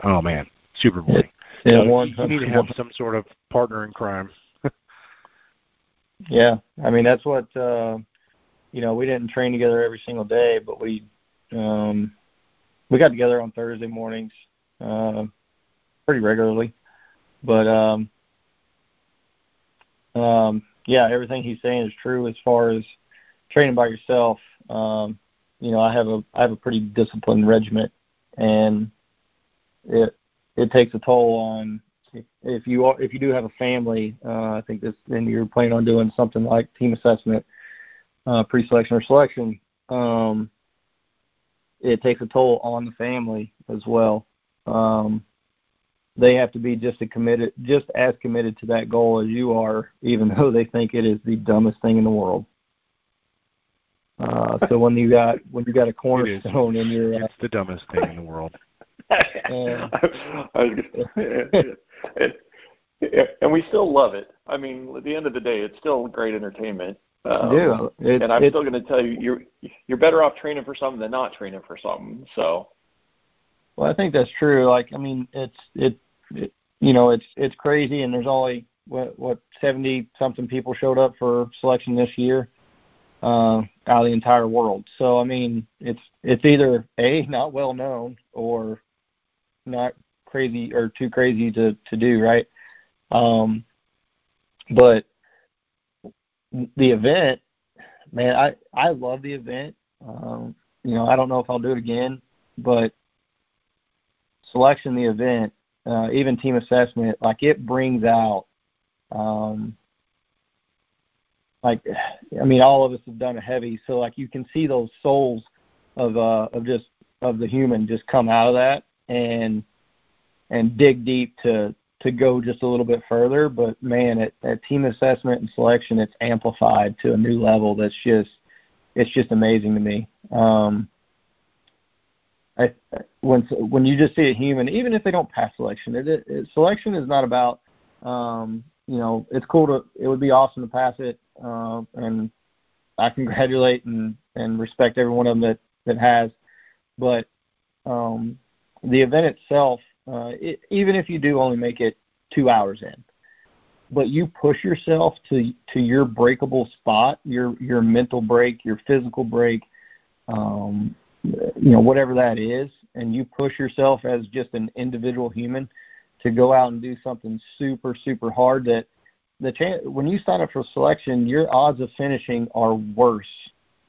Oh, man, super boring. Yeah, so you need to have some sort of partner in crime. Yeah, I mean, that's what, uh, you know, we didn't train together every single day, but we um, we got together on Thursday mornings uh, pretty regularly. But, um, um, yeah, everything he's saying is true as far as training by yourself. Um, you know, I have a I have a pretty disciplined regiment, and it it takes a toll on if, if you are, if you do have a family. Uh, I think this, and you're planning on doing something like team assessment, uh, pre-selection or selection. Um, it takes a toll on the family as well. Um, they have to be just, a committed, just as committed to that goal as you are, even though they think it is the dumbest thing in the world. Uh, so when you got when you got a cornerstone in your, it's the dumbest thing in the world. And, and we still love it. I mean, at the end of the day, it's still great entertainment. Um, yeah, it, and I'm it, still going to tell you, you're you're better off training for something than not training for something. So, well, I think that's true. Like, I mean, it's it, it you know, it's it's crazy, and there's only what what seventy something people showed up for selection this year, uh, out of the entire world. So, I mean, it's it's either A, not well known, or not crazy, or too crazy to, to do, right? Um, but the event, man, I, I love the event. Um, you know, I don't know if I'll do it again, but selection, the event, uh, even team assessment, like, it brings out um, – like, I mean, all of us have done a heavy, so, like, you can see those souls of uh, of just of the human just come out of that and and dig deep to, to go just a little bit further. But, man, at, at team assessment and selection, it's amplified to a new level that's just it's just amazing to me. Um, I when when you just see a human, even if they don't pass selection, it, it, selection is not about um, you know, it's cool to it would be awesome to pass it. Uh, and I congratulate and, and respect every one of them that, that has. But um, the event itself, uh, it, even if you do only make it two hours in, but you push yourself to to your breakable spot, your your mental break, your physical break, um, you know, whatever that is, and you push yourself as just an individual human to go out and do something super, super hard that The chance, when you sign up for selection, your odds of finishing are worse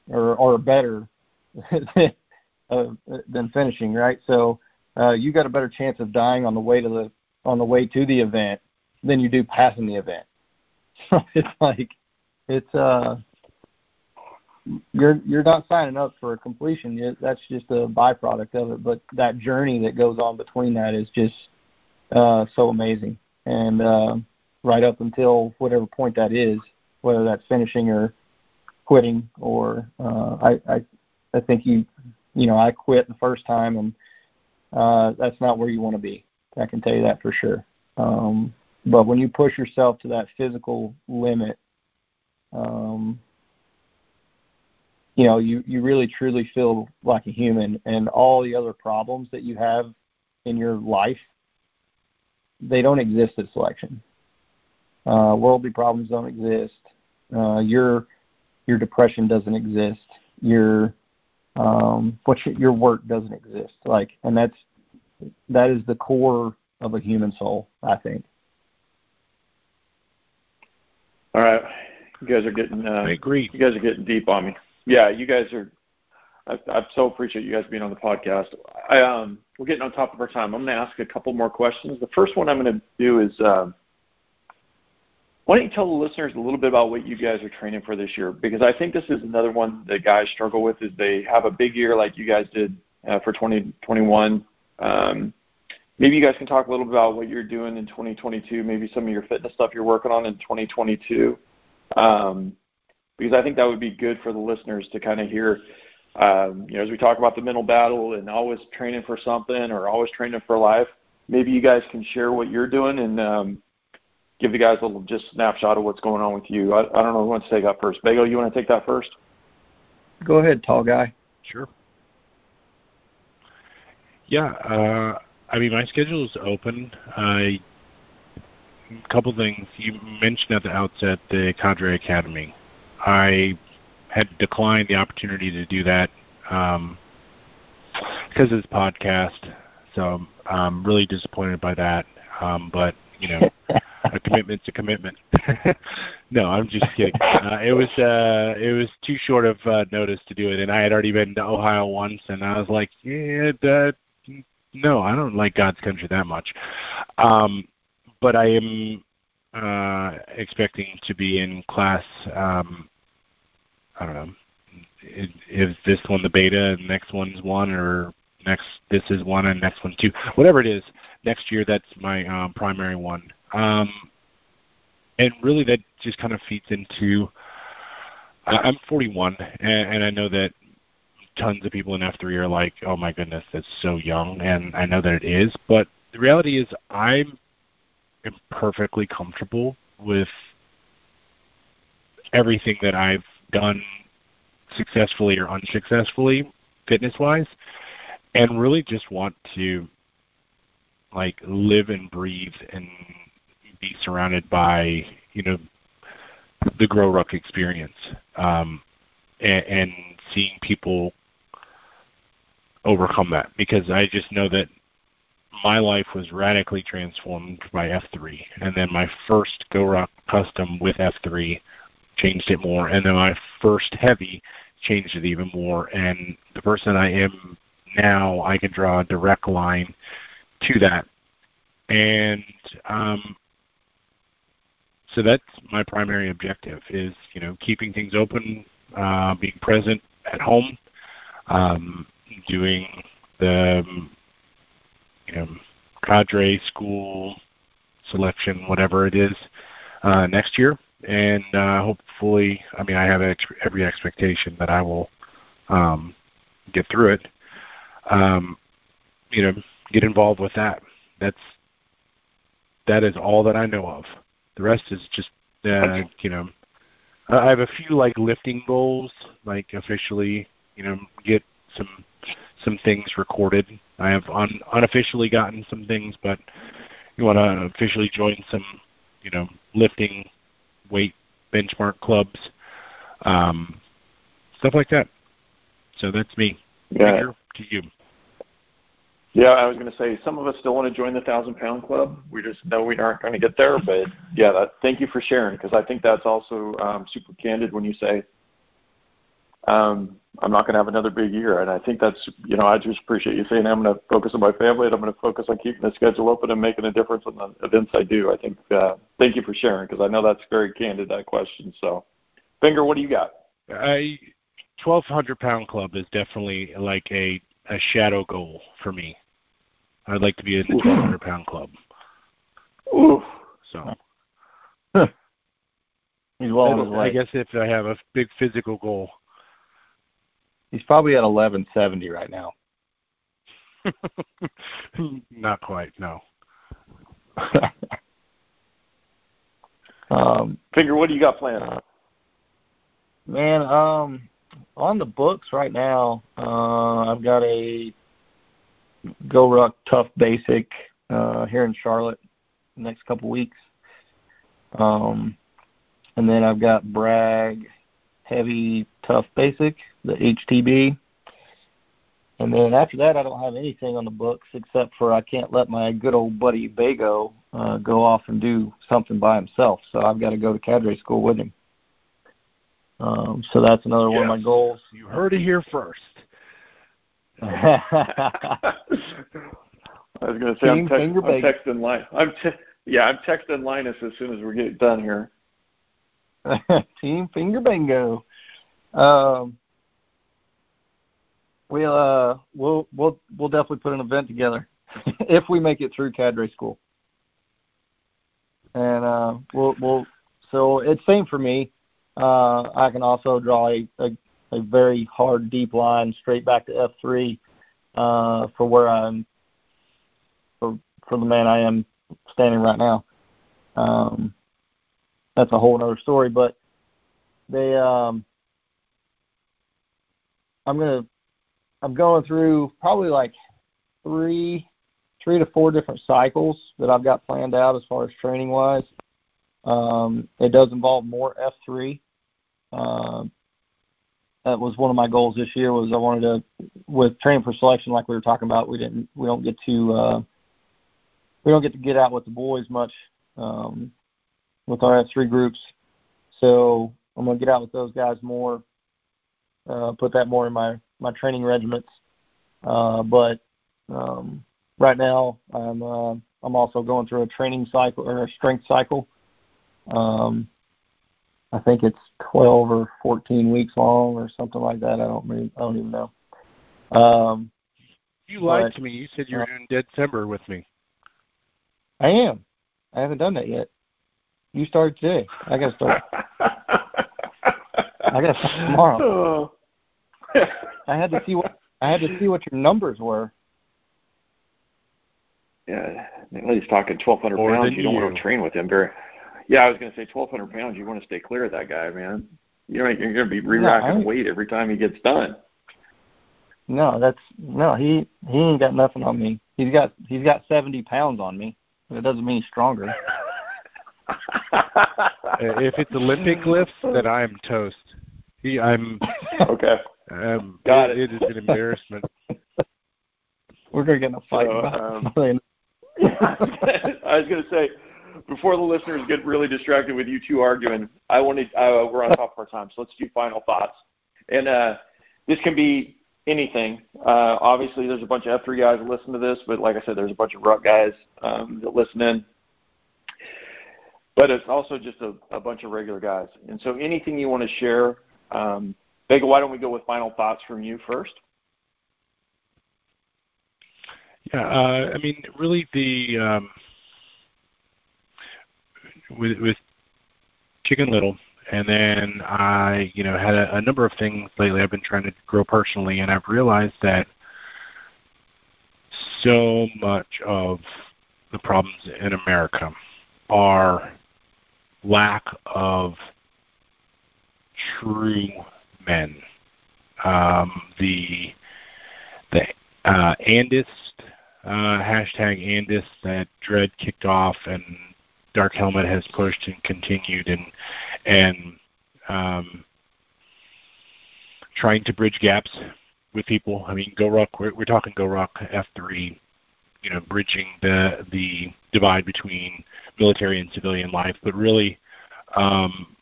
or, or better than, uh, than finishing, right? So uh, you got a better chance of dying on the way to the on the way to the event than you do passing the event. So it's like it's uh you're you're not signing up for a completion. That's just a byproduct of it. But that journey that goes on between that is just uh, so amazing. And uh, right up until whatever point that is, whether that's finishing or quitting, or uh, I, I, I think you, you know, I quit the first time, and uh, that's not where you want to be. I can tell you that for sure. Um, but when you push yourself to that physical limit, um, you know, you, you really truly feel like a human, and all the other problems that you have in your life, they don't exist at selection. Uh, worldly problems don't exist. Uh, your your depression doesn't exist. Your um, what your, your work doesn't exist. Like, and that's that is the core of a human soul, I think. All right, you guys are getting. Uh, I agree. You guys are getting deep on me. Yeah, you guys are. I, I so appreciate you guys being on the podcast. I, um, we're getting on top of our time. I'm going to ask a couple more questions. The first one I'm going to do is, um, why don't you tell the listeners a little bit about what you guys are training for this year? Because I think this is another one that guys struggle with, is they have a big year like you guys did uh, for twenty twenty-one. Um, maybe you guys can talk a little bit about what you're doing in twenty twenty-two, maybe some of your fitness stuff you're working on in twenty twenty-two, um, because I think that would be good for the listeners to kind of hear. Um, you know, as we talk about the mental battle and always training for something or always training for life, maybe you guys can share what you're doing and um, give the guys a little just snapshot of what's going on with you. I, I don't know who wants to take that first. Bago, you want to take that first? Go ahead, tall guy. Sure. Yeah, uh, I mean, my schedule is open. I, a couple things. You mentioned at the outset the Cadre Academy. I had declined the opportunity to do that um, because of this podcast, so I'm really disappointed by that. Um, but, you know, a commitment's a commitment. No, I'm just kidding. Uh, it was uh, it was too short of uh, notice to do it, and I had already been to Ohio once, and I was like, yeah, that, no, I don't like God's country that much. Um, but I am uh, expecting to be in class um, I don't know, is this one the beta and next one's one, or next this is one and next one two, whatever it is. Next year, that's my um, primary one. Um, and really that just kind of feeds into, uh, I'm forty-one, and, and I know that tons of people in F three are like, oh my goodness, that's so young, and I know that it is, but the reality is I'm perfectly comfortable with everything that I've done successfully or unsuccessfully fitness-wise, and really just want to like live and breathe and be surrounded by, you know, the GORUCK experience, um, and, and seeing people overcome that, because I just know that my life was radically transformed by F three, and then my first GORUCK custom with F three changed it more, and then my first heavy changed it even more, and the person I am now, I can draw a direct line to that. And um, so that's my primary objective, is, you know, keeping things open, uh, being present at home, um, doing the, you know, Cadre School selection, whatever it is, uh, next year. And uh, hopefully, I mean, I have ex- every expectation that I will um, get through it. Um, you know, get involved with that. That's that is all that I know of. The rest is just, uh, you know, I have a few like lifting goals, like officially, you know, get some some things recorded. I have un- unofficially gotten some things, but you want to officially join some, you know, lifting weight benchmark clubs, um, stuff like that. So that's me. Yeah. Finger to you. Yeah, I was going to say, some of us still want to join the thousand-pound club. We just know we aren't going to get there. But, yeah, that, thank you for sharing, because I think that's also um, super candid when you say, um, I'm not going to have another big year. And I think that's, you know, I just appreciate you saying I'm going to focus on my family, and I'm going to focus on keeping the schedule open and making a difference in the events I do. I think uh, thank you for sharing, because I know that's very candid, that question. So, Finger, what do you got? I twelve hundred pound club is definitely like a, a shadow goal for me. I'd like to be in the twelve hundred pound club. Ooh. So. Huh. He's well on his way. I guess if I have a big physical goal. He's probably at eleven seventy right now. Not quite, no. um, Finger, what do you got planned? Uh, man, um, on the books right now, uh, I've got a GORUCK Tough Basic uh, here in Charlotte the next couple weeks. Um, and then I've got Bragg Heavy Tough Basic, the H T B. And then after that, I don't have anything on the books except for I can't let my good old buddy Bago uh, go off and do something by himself. So I've got to go to Cadre School with him. Um, so that's another yes. one of my goals. You heard it here first. I was going to say I'm, text, I'm texting Linus. I'm te- yeah, I'm texting Linus as soon as we get done here. Team Finger Bingo. Um, We'll uh we'll we'll we'll definitely put an event together if we make it through Cadre School. And uh, we'll we'll so it's same for me. Uh, I can also draw a, a, a very hard deep line straight back to F three uh, for where I'm for for the man I am standing right now. Um, that's a whole other story, but they um I'm gonna. I'm going through probably like three, three to four different cycles that I've got planned out as far as training wise. Um, it does involve more F three. Uh, that was one of my goals this year was I wanted to, with training for selection, like we were talking about, we didn't, we don't get to, uh, we don't get to get out with the boys much um, with our F three groups. So I'm going to get out with those guys more, uh, put that more in my, my training regiments, uh, but um, right now I'm uh, I'm also going through a training cycle or a strength cycle. Um, I think it's twelve or fourteen weeks long or something like that. I don't really, I don't even know. Um, you lied but, to me. You said you were uh, doing December with me. I am. I haven't done that yet. You started today. I got to start. I got to start tomorrow. I had to see what I had to see what your numbers were. Yeah, he's talking twelve hundred pounds. You don't want to train with him, very. Yeah, I was going to say twelve hundred pounds. You want to stay clear of that guy, man. You know you're going to be re-racking weight every time he gets done. No, that's no. He he ain't got nothing on me. He's got he's got seventy pounds on me, but it doesn't mean he's stronger. If it's Olympic lifts, then I'm toast. He, I'm okay. Um, Got it, it. It is an embarrassment. We're going to get in a fight. So, um, I was going to say, before the listeners get really distracted with you two arguing, I wanted uh, we're on top of our time, so let's do final thoughts. And uh, this can be anything. Uh, obviously, there's a bunch of F three guys that listen to this, but like I said, there's a bunch of Ruck guys um, that listen in. But it's also just a, a bunch of regular guys. And so anything you want to share, um, Vega, why don't we go with final thoughts from you first? Yeah, uh, I mean, really the um, with, with Chicken Little, and then I, you know, had a, a number of things lately. I've been trying to grow personally, and I've realized that so much of the problems in America are lack of true men. Um, the the uh, Andist, uh, hashtag Andist, that Dread kicked off and Dark Helmet has pushed and continued, and and um, trying to bridge gaps with people. I mean, GORUCK, we're, we're talking GORUCK, F three, you know, bridging the the divide between military and civilian life. But really, um,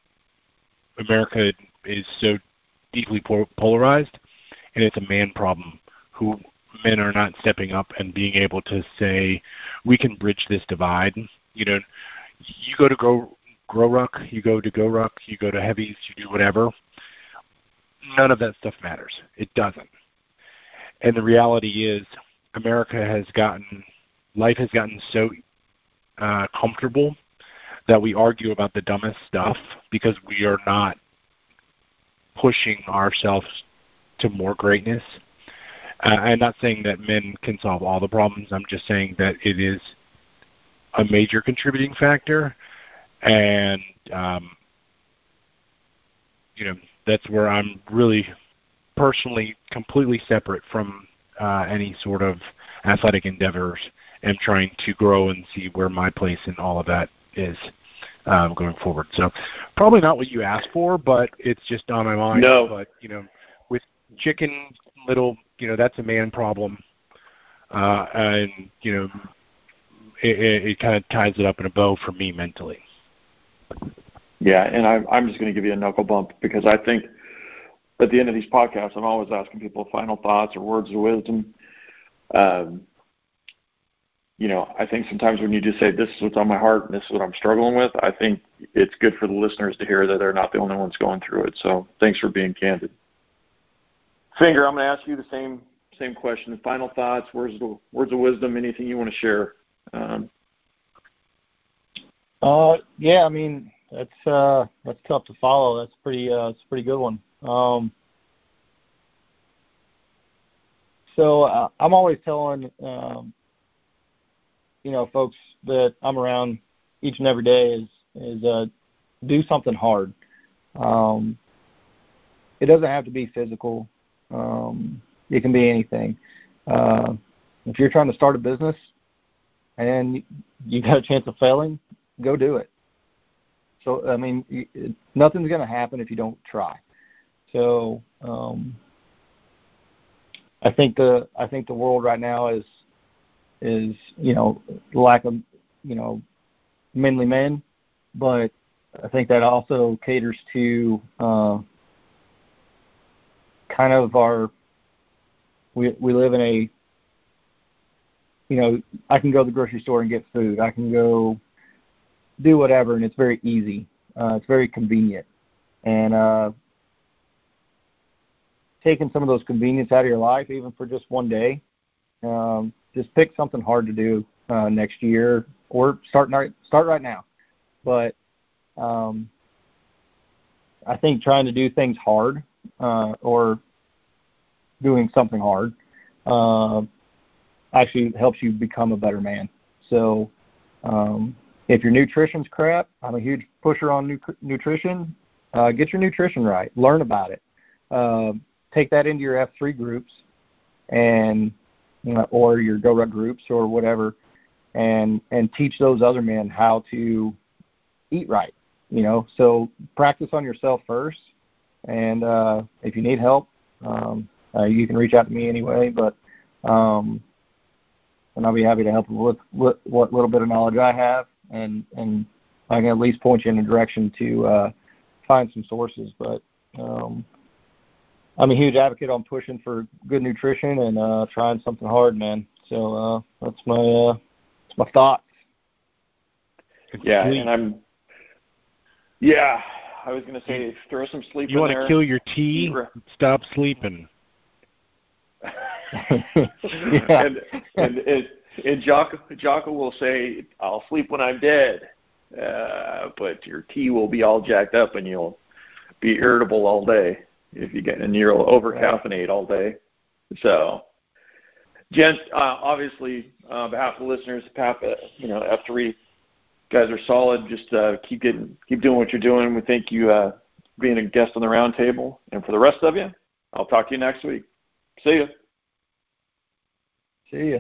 America is so deeply polarized, and it's a man problem. Who men are not stepping up and being able to say, we can bridge this divide. You know, you go to go GORUCK, you go to GORUCK, you go to heavies, you do whatever. None of that stuff matters. It doesn't. And the reality is, America has gotten, life has gotten so uh, comfortable that we argue about the dumbest stuff because we are not pushing ourselves to more greatness. Uh, I'm not saying that men can solve all the problems. I'm just saying that it is a major contributing factor, and um, you know, that's where I'm really personally completely separate from uh, any sort of athletic endeavors and trying to grow and see where my place in all of that is um, going forward. So probably not what you asked for, but it's just on my mind. No. But, you know, with Chicken Little, you know, that's a man problem. Uh, and, you know, it, it, it kind of ties it up in a bow for me mentally. Yeah, and I, I'm just going to give you a knuckle bump because I think at the end of these podcasts, I'm always asking people final thoughts or words of wisdom. Um, you know, I think sometimes when you just say, this is what's on my heart and this is what I'm struggling with, I think it's good for the listeners to hear that they're not the only ones going through it. So thanks for being candid. Finger, I'm going to ask you the same same question. Final thoughts, words of, words of wisdom, anything you want to share? Um, uh, yeah, I mean, that's uh, that's tough to follow. That's pretty. Uh, that's a pretty good one. Um, so uh, I'm always telling um, you know, folks that I'm around each and every day is is uh, do something hard. Um, it doesn't have to be physical. Um, it can be anything. Uh, if you're trying to start a business and you got a chance of failing, go do it. So, I mean, nothing's going to happen if you don't try. So, um, I think the I think the world right now is is you know lack of you know mainly men, but I think that also caters to uh, kind of our we we live in a you know I can go to the grocery store and get food. I can go do whatever, and it's very easy. Uh, it's very convenient. And uh, taking some of those convenience out of your life, even for just one day, um, just pick something hard to do uh, next year or start, start right now. But um, I think trying to do things hard uh, or doing something hard uh, actually helps you become a better man. So um, – if your nutrition's crap, I'm a huge pusher on nu- nutrition. Uh, get your nutrition right. Learn about it. Uh, take that into your F three groups, and you know, or your GORUCK groups or whatever, and and teach those other men how to eat right. You know, so practice on yourself first, and uh, if you need help, um, uh, you can reach out to me anyway. But um, and I'll be happy to help with, with what little bit of knowledge I have. And, and I can at least point you in a direction to uh, find some sources. But um, I'm a huge advocate on pushing for good nutrition and uh, trying something hard, man. So uh, that's my uh, that's my thoughts. Yeah, and I'm. Yeah, I was gonna say throw some sleep. You in want there. To kill your tea? Stop sleeping. Yeah. And and it. And Jocko, Jocko will say, I'll sleep when I'm dead, uh, but your tea will be all jacked up and you'll be irritable all day if you get, and you'll over-caffeinate all day. So, gents, uh, obviously, uh, on behalf of the listeners, you know, F three, guys are solid. Just uh, keep getting, keep doing what you're doing. We thank you uh, for being a guest on the roundtable. And for the rest of you, I'll talk to you next week. See ya. See ya.